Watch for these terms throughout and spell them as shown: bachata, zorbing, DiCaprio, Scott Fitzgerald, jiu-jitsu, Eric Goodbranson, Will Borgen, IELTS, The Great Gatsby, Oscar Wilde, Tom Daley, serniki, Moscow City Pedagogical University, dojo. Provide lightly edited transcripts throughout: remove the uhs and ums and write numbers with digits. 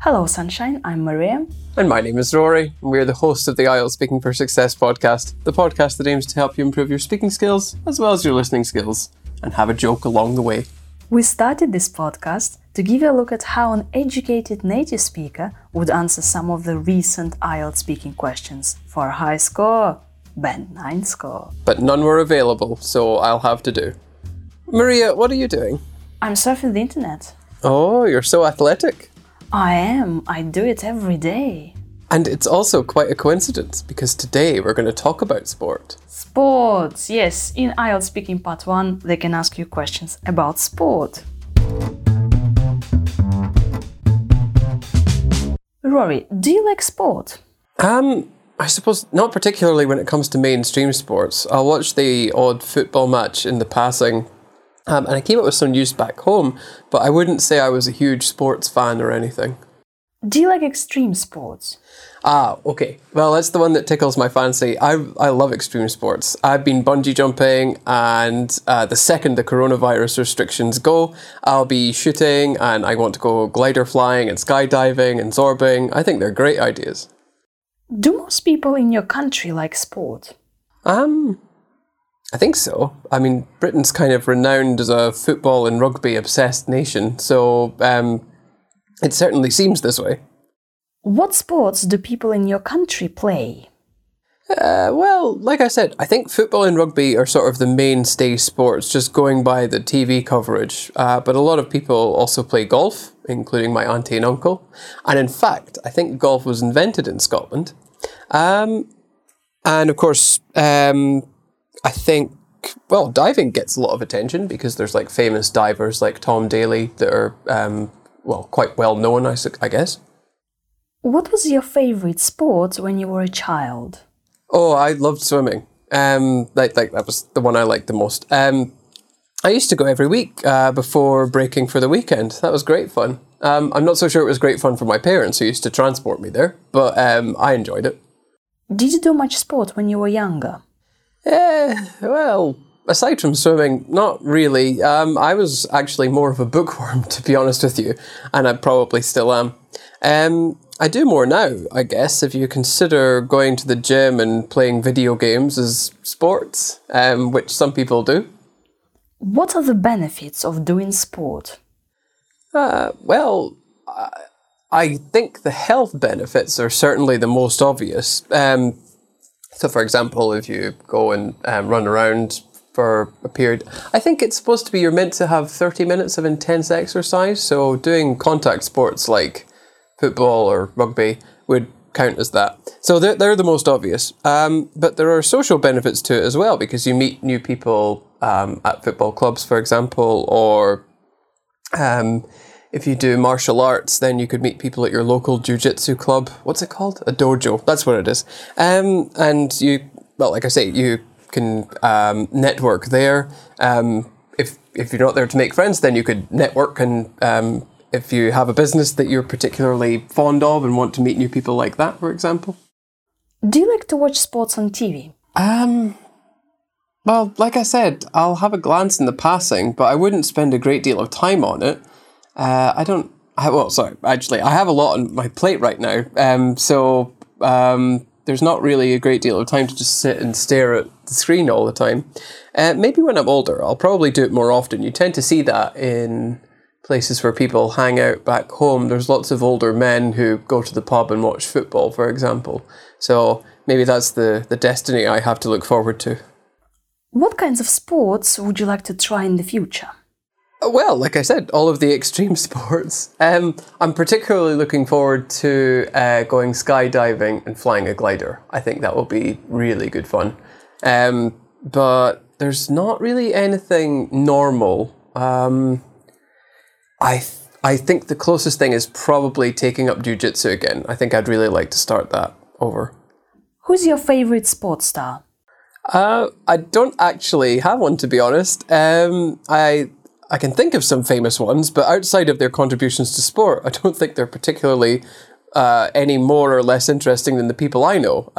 Hello, Sunshine. I'm Maria. And my name is Rory. We're the hosts of the IELTS Speaking for Success podcast, the podcast that aims to help you improve your speaking skills as well as your listening skills and have a joke along the way. We started this podcast to give you a look at how an educated native speaker would answer some of the recent IELTS speaking questions for a high score, Band 9 score. But none were available, so I'll have to do. Maria, what are you doing? I'm surfing the internet. Oh, you're so athletic. I am. I do it every day. And it's also quite a coincidence because today we're going to talk about sport. Sports, yes. In IELTS Speaking Part 1, they can ask you questions about sport. Rory, do you like sport? I suppose not particularly when it comes to mainstream sports. I'll watch the odd football match in the passing. And I came up with some news back home, but I wouldn't say I was a huge sports fan or anything. Do you like extreme sports? Okay. Well, that's the one that tickles my fancy. I love extreme sports. I've been bungee jumping, and the second the coronavirus restrictions go, I'll be shooting, and I want to go glider flying and skydiving and zorbing. I think they're great ideas. Do most people in your country like sport? I think so. I mean, Britain's kind of renowned as a football and rugby obsessed nation, so it certainly seems this way. What sports do people in your country play? Well, like I said, I think football and rugby are sort of the mainstay sports, just going by the TV coverage. But a lot of people also play golf, including my auntie and uncle. And in fact, I think golf was invented in Scotland. And of course, I think, well, diving gets a lot of attention because there's like famous divers like Tom Daley that are, quite well known, I guess. What was your favourite sport when you were a child? Oh, I loved swimming. That was the one I liked the most. I used to go every week before breaking for the weekend. That was great fun. I'm not so sure it was great fun for my parents who used to transport me there, but I enjoyed it. Did you do much sport when you were younger? Well, aside from swimming, not really. I was actually more of a bookworm, to be honest with you, and I probably still am. I do more now, I guess, if you consider going to the gym and playing video games as sports, which some people do. What are the benefits of doing sport? I think the health benefits are certainly the most obvious. So, for example, if you go and run around for a period, I think it's supposed to be you're meant to have 30 minutes of intense exercise. So doing contact sports like football or rugby would count as that. So they're the most obvious. But there are social benefits to it as well, because you meet new people at football clubs, for example, or if you do martial arts, then you could meet people at your local jiu-jitsu club. What's it called? A dojo. That's what it is. And you, you can network there. If you're not there to make friends, then you could network. And if you have a business that you're particularly fond of and want to meet new people like that, for example. Do you like to watch sports on TV? Well, like I said, I'll have a glance in the passing, but I wouldn't spend a great deal of time on it. I have a lot on my plate right now, so there's not really a great deal of time to just sit and stare at the screen all the time. Maybe when I'm older, I'll probably do it more often. You tend to see that in places where people hang out back home. There's lots of older men who go to the pub and watch football, for example. So maybe that's the destiny I have to look forward to. What kinds of sports would you like to try in the future? Well, like I said, all of the extreme sports. I'm particularly looking forward to going skydiving and flying a glider. I think that will be really good fun. But there's not really anything normal. I think the closest thing is probably taking up jiu-jitsu again. I think I'd really like to start that over. Who's your favourite sports star? I don't actually have one, to be honest. I can think of some famous ones, but outside of their contributions to sport, I don't think they're particularly any more or less interesting than the people I know.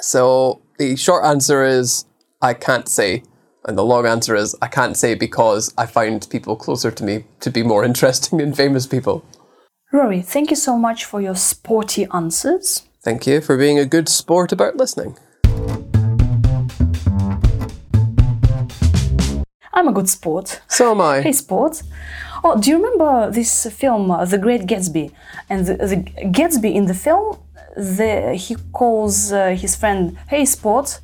So the short answer is I can't say. And the long answer is, I can't say, because I find people closer to me to be more interesting than famous people. Rory, thank you so much for your sporty answers. Thank you for being a good sport about listening. I'm a good sport. So am I. Hey, sport. Oh, do you remember this film, The Great Gatsby? And the Gatsby in the film, he calls his friend, hey, sport.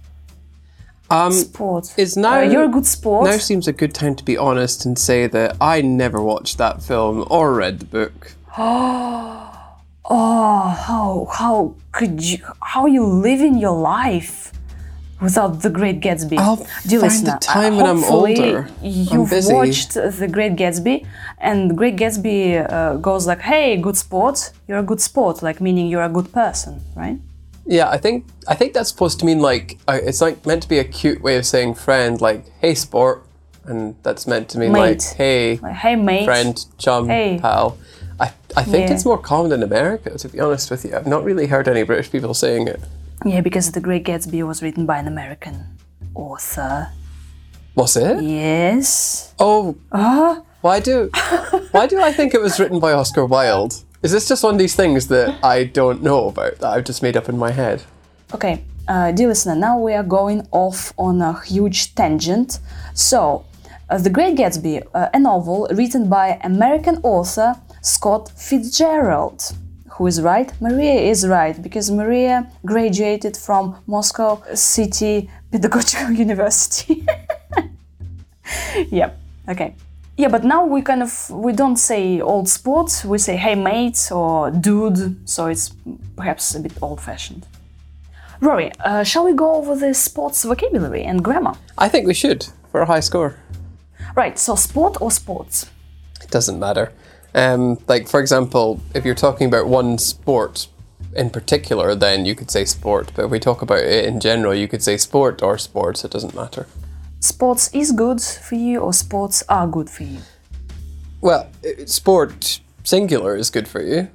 Is now you're a good sport. Now seems a good time to be honest and say that I never watched that film or read the book. How could you? How are you living your life without The Great Gatsby? I'll do find the time when I'm older. You've watched The Great Gatsby, and The Great Gatsby goes like, "Hey, good sport. You're a good sport," like meaning you're a good person, right? Yeah, I think that's supposed to mean like it's like meant to be a cute way of saying friend, like hey sport, and that's meant to mean mate. Like hey mate, friend, chum, hey. Pal. I think it's more common in America, to be honest with you. I've not really heard any British people saying it. Yeah, because The Great Gatsby was written by an American author. Was it? Yes. Oh. Why do I think it was written by Oscar Wilde? Is this just one of these things that I don't know about, that I've just made up in my head? Okay, dear listener, now we are going off on a huge tangent. So, The Great Gatsby, a novel written by American author Scott Fitzgerald. Who is right? Maria is right, because Maria graduated from Moscow City Pedagogical University. Yep, okay. Yeah, but now we don't say old sport, we say hey mate or dude, so it's perhaps a bit old-fashioned. Rory, shall we go over the sports vocabulary and grammar? I think we should, for a high score. Right, so sport or sports? It doesn't matter. Like, for example, if you're talking about one sport in particular, then you could say sport, but if we talk about it in general, you could say sport or sports, it doesn't matter. Sports is good for you or sports are good for you? Well, sport singular is good for you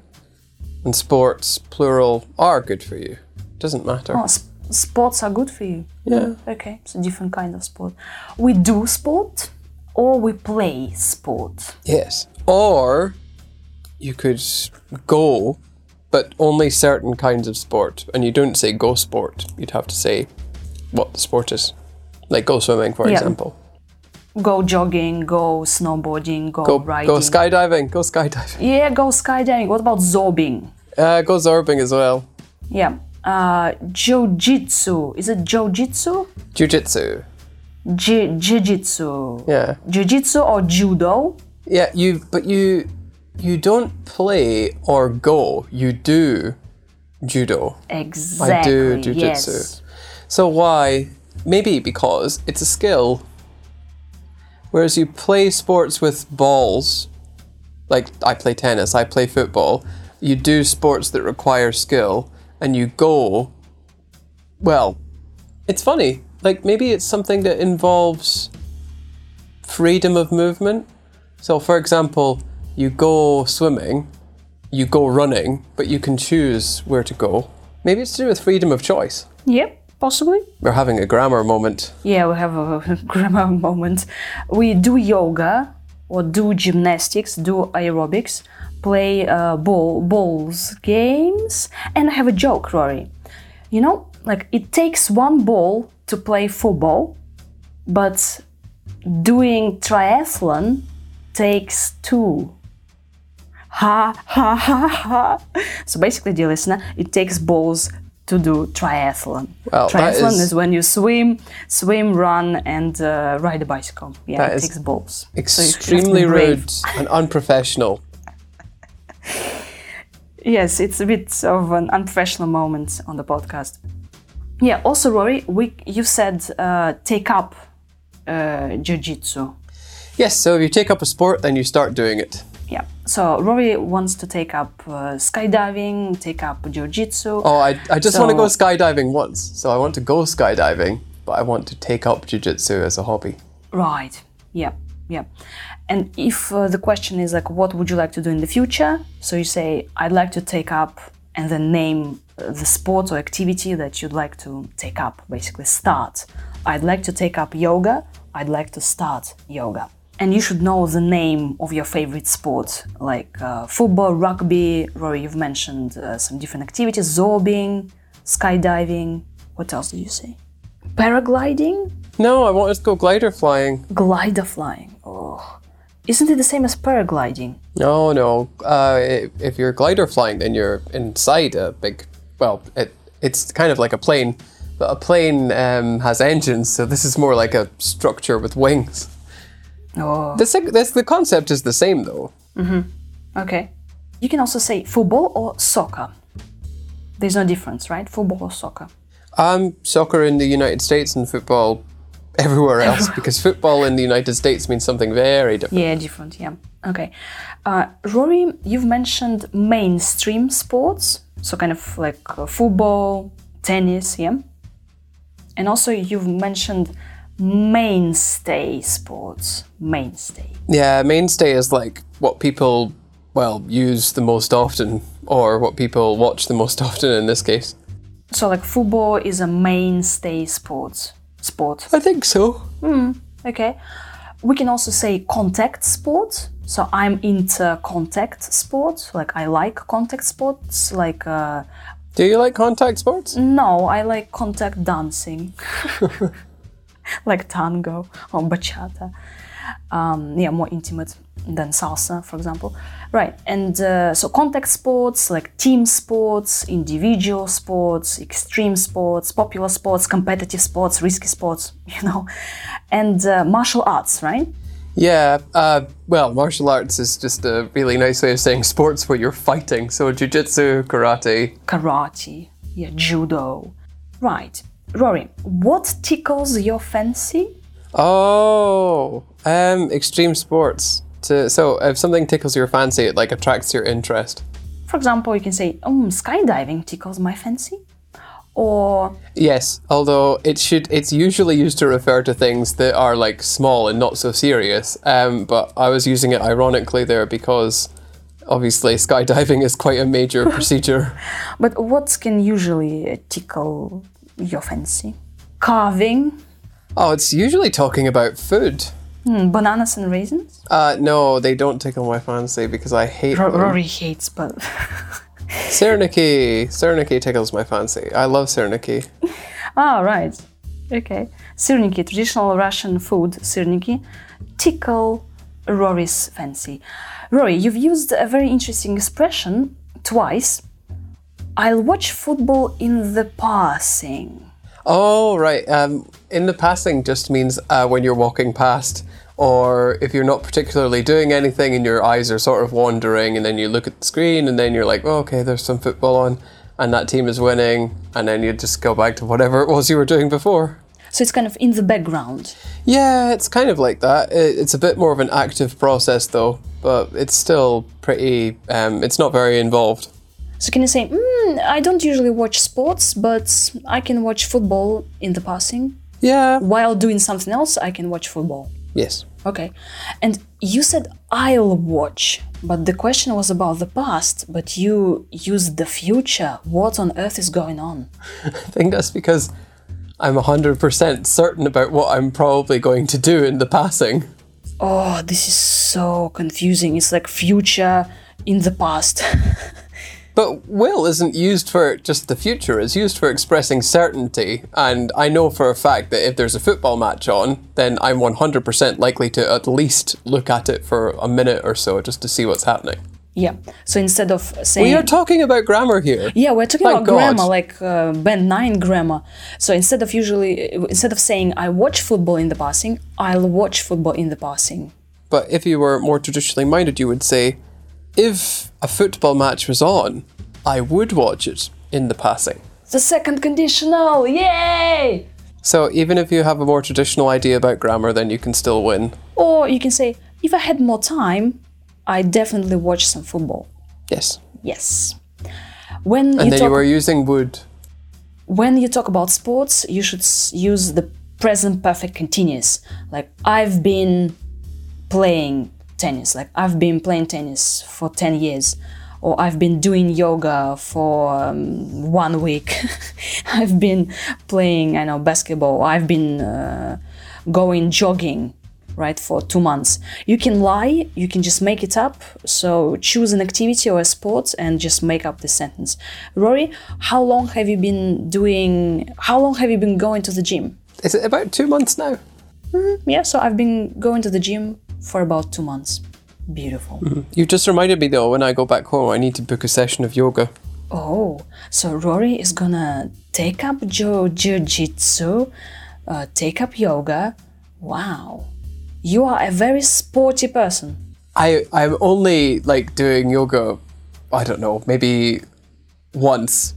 and sports plural are good for you. It doesn't matter. Oh, sports are good for you? Yeah. Okay, it's a different kind of sport. We do sport or we play sport? Yes. Or you could go, but only certain kinds of sport. And you don't say go sport. You'd have to say what the sport is. Like go swimming, for example. Go jogging, go snowboarding, go riding. Go skydiving. Yeah, go skydiving. What about zorbing? Go zorbing as well. Yeah. Jiu-jitsu. Is it jiu-jitsu? Jiu-jitsu. Jiu-jitsu. Yeah. Jiu-jitsu or judo? Yeah, you don't play or go. You do judo. Exactly. I do jiu-jitsu. Yes. So why? Maybe because it's a skill. Whereas you play sports with balls, like I play tennis, I play football, you do sports that require skill, and you go, well, it's funny. Like maybe it's something that involves freedom of movement. So for example, you go swimming, you go running, but you can choose where to go. Maybe it's to do with freedom of choice. Yep. Possibly. We're having a grammar moment. Yeah, we have a grammar moment. We do yoga or do gymnastics, do aerobics, play balls games. And I have a joke, Rory. You know, like it takes one ball to play football, but doing triathlon takes two. Ha, ha, ha, ha. So basically, dear listener, it takes balls to do triathlon. Well, triathlon is when you swim, run, and ride a bicycle. Yeah, it takes balls. Extremely rude and unprofessional. Yes, it's a bit of an unprofessional moment on the podcast. Yeah. Also, Rory, you said take up jiu-jitsu. Yes. So if you take up a sport, then you start doing it. Yeah, so Rory wants to take up skydiving, take up jiu-jitsu. Oh, I want to go skydiving once. So I want to go skydiving, but I want to take up jiu-jitsu as a hobby. Right, yeah. And if the question is like, what would you like to do in the future? So you say, I'd like to take up, and then name the sport or activity that you'd like to take up, basically start. I'd like to take up yoga I'd like to start yoga. And you should know the name of your favorite sport, like football, rugby. Rory, you've mentioned some different activities, zorbing, skydiving. What else did you say? Paragliding? No, I want us to go glider flying. Glider flying. Oh, isn't it the same as paragliding? No, no. If you're glider flying, then you're inside a big. Well, it's kind of like a plane, but a plane has engines, so this is more like a structure with wings. Oh. The concept is the same, though. Mm-hmm. Okay. You can also say football or soccer. There's no difference, right? Football or soccer? Soccer in the United States and football everywhere else, because football in the United States means something very different. Yeah, different, yeah. Okay. Rory, you've mentioned mainstream sports, so kind of like football, tennis, yeah? And also you've mentioned mainstay sports. Mainstay. Yeah, mainstay is like what people, well, use the most often or what people watch the most often in this case. So like football is a mainstay sport. I think so. Okay. We can also say contact sport. So I'm into contact sports. Like I like contact sports. Like. Do you like contact sports? No, I like contact dancing. Like tango or bachata. Yeah, more intimate than salsa, for example. Right, and so contact sports, like team sports, individual sports, extreme sports, popular sports, competitive sports, risky sports, you know. And martial arts, right? Yeah, well, martial arts is just a really nice way of saying sports where you're fighting. So jiu-jitsu, karate. Karate, yeah, judo. Right. Rory, what tickles your fancy? Oh, extreme sports. So if something tickles your fancy, it like attracts your interest. For example, you can say, skydiving tickles my fancy, or... Yes, although it's usually used to refer to things that are like small and not so serious. But I was using it ironically there because obviously skydiving is quite a major procedure. But what can usually tickle your fancy? Carving. Oh, it's usually talking about food. Bananas and raisins? No, they don't tickle my fancy because I hate them. Rory hates, but... Serniki. Serniki tickles my fancy. I love serniki. Oh, right. Okay. Serniki, traditional Russian food, serniki, tickle Rory's fancy. Rory, you've used a very interesting expression twice. I'll watch football in the passing. Oh, right. In the passing just means when you're walking past, or if you're not particularly doing anything and your eyes are sort of wandering and then you look at the screen and then you're like, oh, okay, there's some football on and that team is winning. And then you just go back to whatever it was you were doing before. So it's kind of in the background. Yeah, it's kind of like that. It's a bit more of an active process, though, but it's still pretty, it's not very involved. So can you say, I don't usually watch sports, but I can watch football in the passing? Yeah. While doing something else, I can watch football? Yes. Okay. And you said, I'll watch, but the question was about the past, but you used the future. What on earth is going on? I think that's because I'm 100% certain about what I'm probably going to do in the passing. Oh, this is so confusing. It's like future in the past. But will isn't used for just the future, it's used for expressing certainty. And I know for a fact that if there's a football match on, then I'm 100% likely to at least look at it for a minute or so just to see what's happening. Yeah, so instead of saying... We are talking about grammar here. Yeah, we're talking about grammar, like Band 9 grammar. So instead of saying I watch football in the passing, I'll watch football in the passing. But if you were more traditionally minded, you would say, if a football match was on, I would watch it in the passing. The second conditional, yay! So even if you have a more traditional idea about grammar, then you can still win. Or you can say, if I had more time, I'd definitely watch some football. Yes. Yes. You were using would. When you talk about sports, you should use the present perfect continuous. Like, I've been playing tennis, like I've been playing tennis for 10 years, or I've been doing yoga for 1 week, I've been playing, basketball, I've been going jogging, right, for 2 months. You can lie, you can just make it up. So choose an activity or a sport and just make up the sentence. Rory, how long have you been going to the gym? Is it about 2 months now? Yeah, so I've been going to the gym for about 2 months. Beautiful. Mm-hmm. You just reminded me though, when I go back home, I need to book a session of yoga. Oh, so Rory is gonna take up jiu-jitsu, take up yoga. Wow. You are a very sporty person. I'm only like doing yoga, I don't know, maybe once,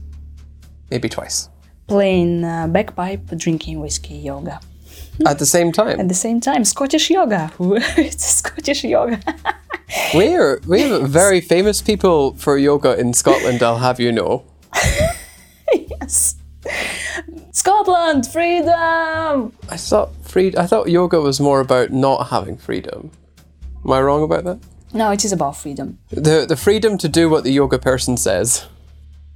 maybe twice. Playing bagpipe, drinking whiskey, yoga. At the same time? At the same time. Scottish yoga. It's Scottish yoga. We have very famous people for yoga in Scotland, I'll have you know. Yes. Scotland, freedom! I thought yoga was more about not having freedom. Am I wrong about that? No, it is about freedom. The freedom to do what the yoga person says.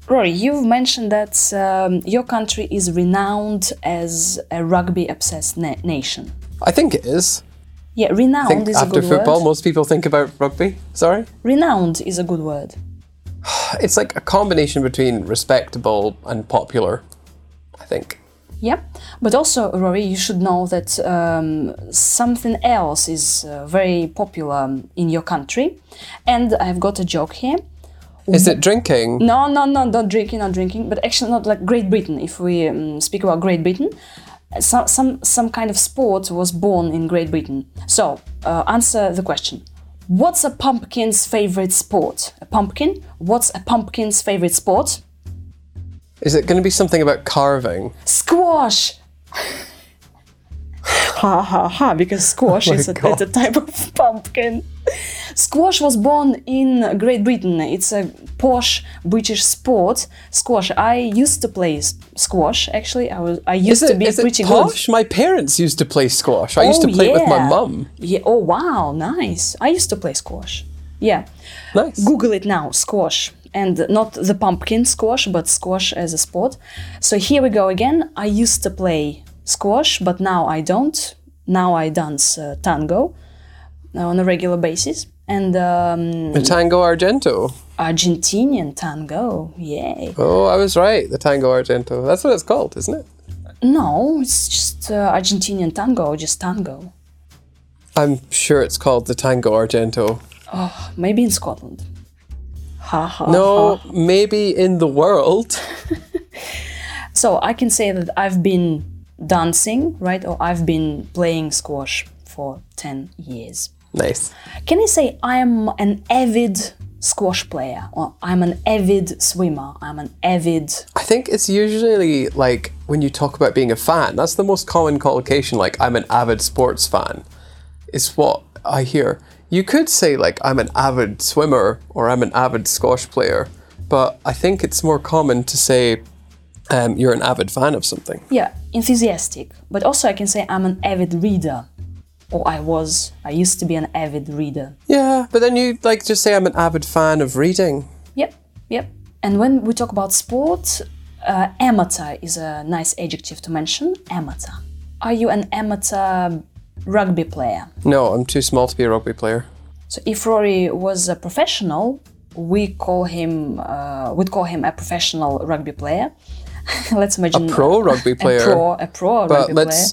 Rory, you've mentioned that your country is renowned as a rugby-obsessed nation. I think it is. Yeah, renowned is a good word. After football, most people think about rugby. Sorry? Renowned is a good word. It's like a combination between respectable and popular, I think. Yep. But also, Rory, you should know that something else is very popular in your country. And I've got a joke here. Is it drinking? No, not drinking. But actually not like Great Britain. If we speak about Great Britain, some kind of sport was born in Great Britain. So, answer the question. What's a pumpkin's favorite sport? A pumpkin? What's a pumpkin's favorite sport? Is it going to be something about carving? Squash! Ha ha ha, because squash is a type of pumpkin. Squash was born in Great Britain. It's a posh British sport. Squash. I used to play squash, actually. I used to be pretty good. Posh? My parents used to play squash. I used to play it with my mum. Yeah. Oh, wow. Nice. I used to play squash. Yeah. Nice. Google it now. Squash. And not the pumpkin squash, but squash as a sport. So here we go again. I used to play squash, but now I don't. Now I dance tango on a regular basis. And the tango argento. Argentinian tango, yay. Oh, I was right, the tango argento. That's what it's called, isn't it? No, it's just Argentinian tango, just tango. I'm sure it's called the tango argento. Oh, maybe in Scotland. Ha, ha, no, ha. Maybe in the world. So I can say that I've been dancing, right? Or I've been playing squash for 10 years. Nice. Can I say I'm an avid squash player, or I'm an avid swimmer, I think it's usually like when you talk about being a fan, that's the most common collocation, like I'm an avid sports fan, is what I hear. You could say like I'm an avid swimmer or I'm an avid squash player, but I think it's more common to say you're an avid fan of something. Yeah, enthusiastic. But also I can say I'm an avid reader. Or I used to be an avid reader. Yeah, but then you like just say I'm an avid fan of reading. Yep. And when we talk about sport, amateur is a nice adjective to mention. Amateur. Are you an amateur rugby player? No, I'm too small to be a rugby player. So if Rory was a professional, we'd call him a professional rugby player. Let's imagine a pro rugby player. A pro rugby player.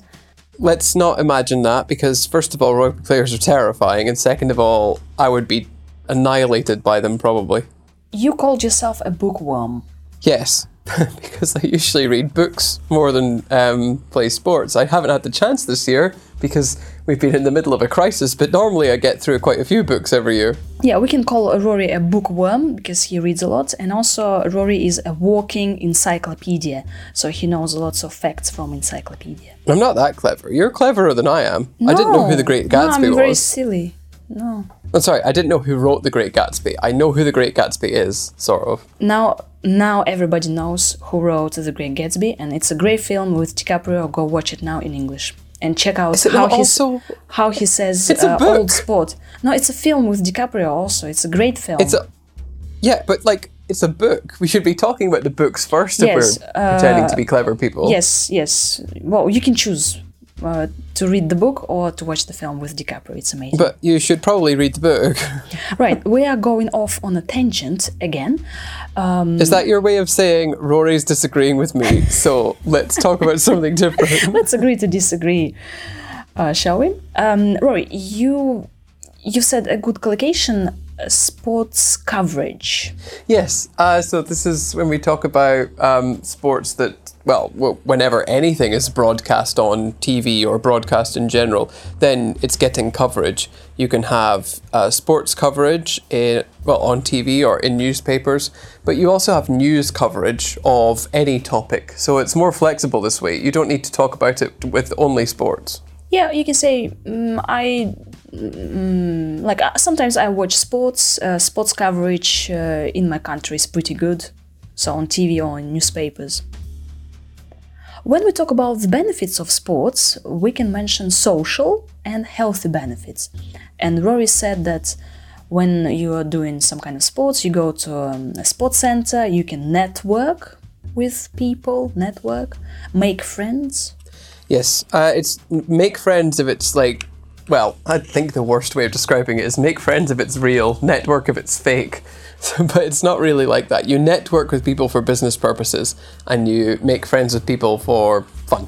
Let's not imagine that, because first of all, rugby players are terrifying, and second of all, I would be annihilated by them, probably. You called yourself a bookworm. Yes, because I usually read books more than play sports. I haven't had the chance this year, because we've been in the middle of a crisis, but normally I get through quite a few books every year. Yeah, we can call Rory a bookworm, because he reads a lot, and also Rory is a walking encyclopedia, so he knows lots of facts from encyclopedia. I'm not that clever. You're cleverer than I am. No. I didn't know who The Great Gatsby was. No, I'm very silly. No. I'm sorry, I didn't know who wrote The Great Gatsby. I know who The Great Gatsby is, sort of. Now everybody knows who wrote The Great Gatsby, and it's a great film with DiCaprio. Go watch it now in English. And check out how he says old sport. No, it's a film with DiCaprio also. It's a great film. Yeah, but like, it's a book. We should be talking about the books first if we're pretending to be clever people. Yes. Well, you can choose to read the book or to watch the film with DiCaprio. It's amazing. But you should probably read the book. Right. We are going off on a tangent again. Is that your way of saying Rory's disagreeing with me? So let's talk about something different. Let's agree to disagree, shall we? Rory, you said a good collocation, sports coverage. Yes. So this is when we talk about sports that, well, whenever anything is broadcast on TV or broadcast in general, then it's getting coverage. You can have sports coverage on TV or in newspapers, but you also have news coverage of any topic. So it's more flexible this way. You don't need to talk about it with only sports. Yeah, you can say, sometimes I watch sports. Sports coverage in my country is pretty good. So on TV or in newspapers. When we talk about the benefits of sports, we can mention social and healthy benefits. And Rory said that when you are doing some kind of sports, you go to a sports center, you can network with people, make friends. Yes, it's make friends if it's like, well, I think the worst way of describing it is make friends if it's real, network if it's fake. But it's not really like that. You network with people for business purposes and you make friends with people for fun.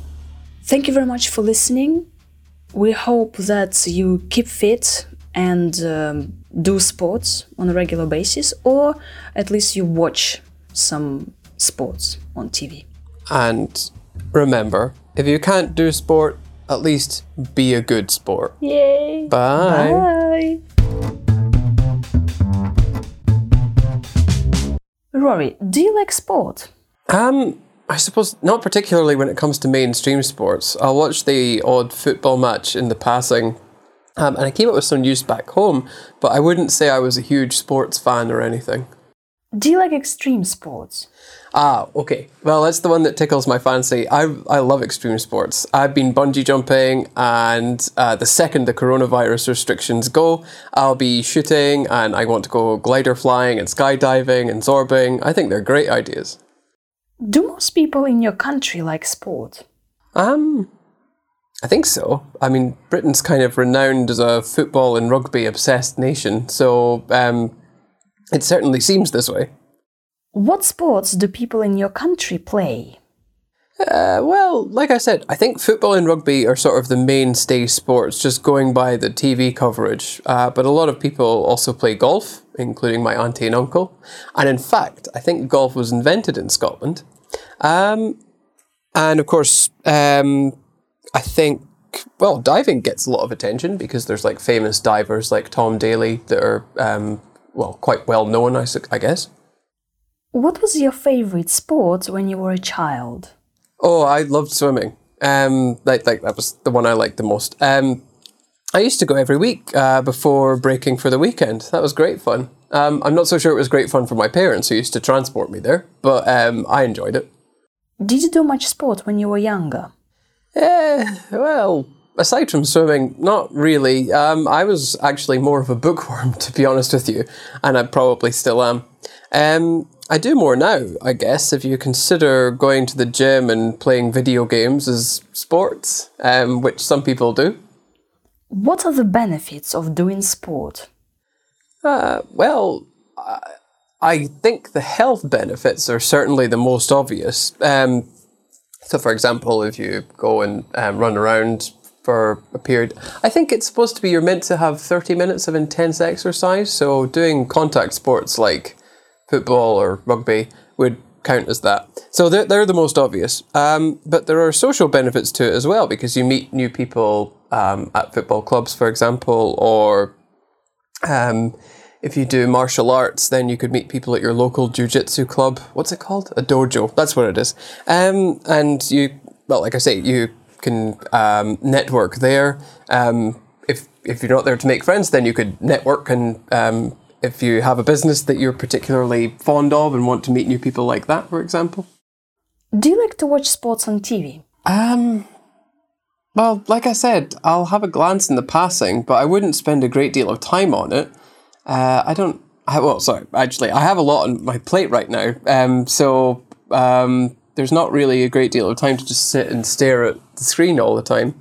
Thank you very much for listening. We hope that you keep fit and do sports on a regular basis, or at least you watch some sports on TV. And remember, if you can't do sport, at least be a good sport. Yay! Bye! Bye! Rory, do you like sport? I suppose not particularly when it comes to mainstream sports. I'll watch the odd football match in the passing, and I came up with some news back home, but I wouldn't say I was a huge sports fan or anything. Do you like extreme sports? Ah, okay. Well, that's the one that tickles my fancy. I love extreme sports. I've been bungee jumping, and the second the coronavirus restrictions go, I'll be shooting, and I want to go glider flying and skydiving and zorbing. I think they're great ideas. Do most people in your country like sport? I think so. I mean, Britain's kind of renowned as a football and rugby obsessed nation, so it certainly seems this way. What sports do people in your country play? Well, like I said, I think football and rugby are sort of the mainstay sports, just going by the TV coverage. But a lot of people also play golf, including my auntie and uncle. And in fact, I think golf was invented in Scotland. And of course, I think, well, diving gets a lot of attention because there's like famous divers like Tom Daley that are quite well known, I guess. What was your favourite sport when you were a child? Oh, I loved swimming. That was the one I liked the most. I used to go every week before breaking for the weekend. That was great fun. I'm not so sure it was great fun for my parents who used to transport me there, but I enjoyed it. Did you do much sport when you were younger? Aside from swimming, not really. I was actually more of a bookworm, to be honest with you, and I probably still am. I do more now, I guess, if you consider going to the gym and playing video games as sports, which some people do. What are the benefits of doing sport? I think the health benefits are certainly the most obvious. So, for example, if you go and run around for a period, I think it's supposed to be you're meant to have 30 minutes of intense exercise, so doing contact sports like football or rugby would count as that. So they're the most obvious, but there are social benefits to it as well, because you meet new people at football clubs, for example, or if you do martial arts, then you could meet people at your local jiu-jitsu club. What's it called? A dojo. That's what it is. And you, well, like I say, you can network there. If you're not there to make friends, then you could network, and if you have a business that you're particularly fond of and want to meet new people like that, for example. Do you like to watch sports on TV? Well, like I said, I'll have a glance in the passing, but I wouldn't spend a great deal of time on it. I have a lot on my plate right now. there's not really a great deal of time to just sit and stare at the screen all the time.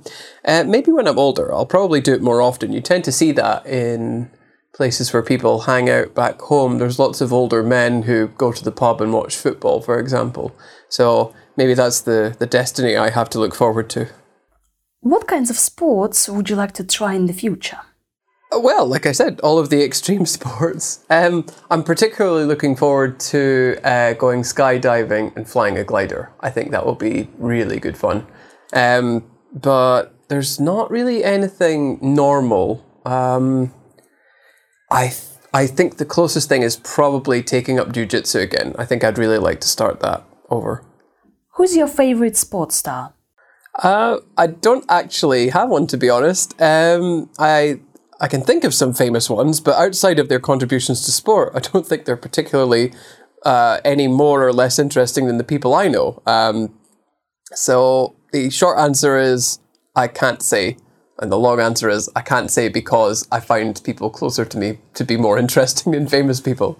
Maybe when I'm older, I'll probably do it more often. You tend to see that in places where people hang out back home. There's lots of older men who go to the pub and watch football, for example. So maybe that's the destiny I have to look forward to. What kinds of sports would you like to try in the future? Well, like I said, all of the extreme sports. I'm particularly looking forward to going skydiving and flying a glider. I think that will be really good fun. But there's not really anything normal. I think the closest thing is probably taking up jiu-jitsu again. I think I'd really like to start that over. Who's your favourite sports star? I don't actually have one, to be honest. I can think of some famous ones, but outside of their contributions to sport, I don't think they're particularly any more or less interesting than the people I know. So the short answer is I can't say. And the long answer is I can't say because I find people closer to me to be more interesting than famous people.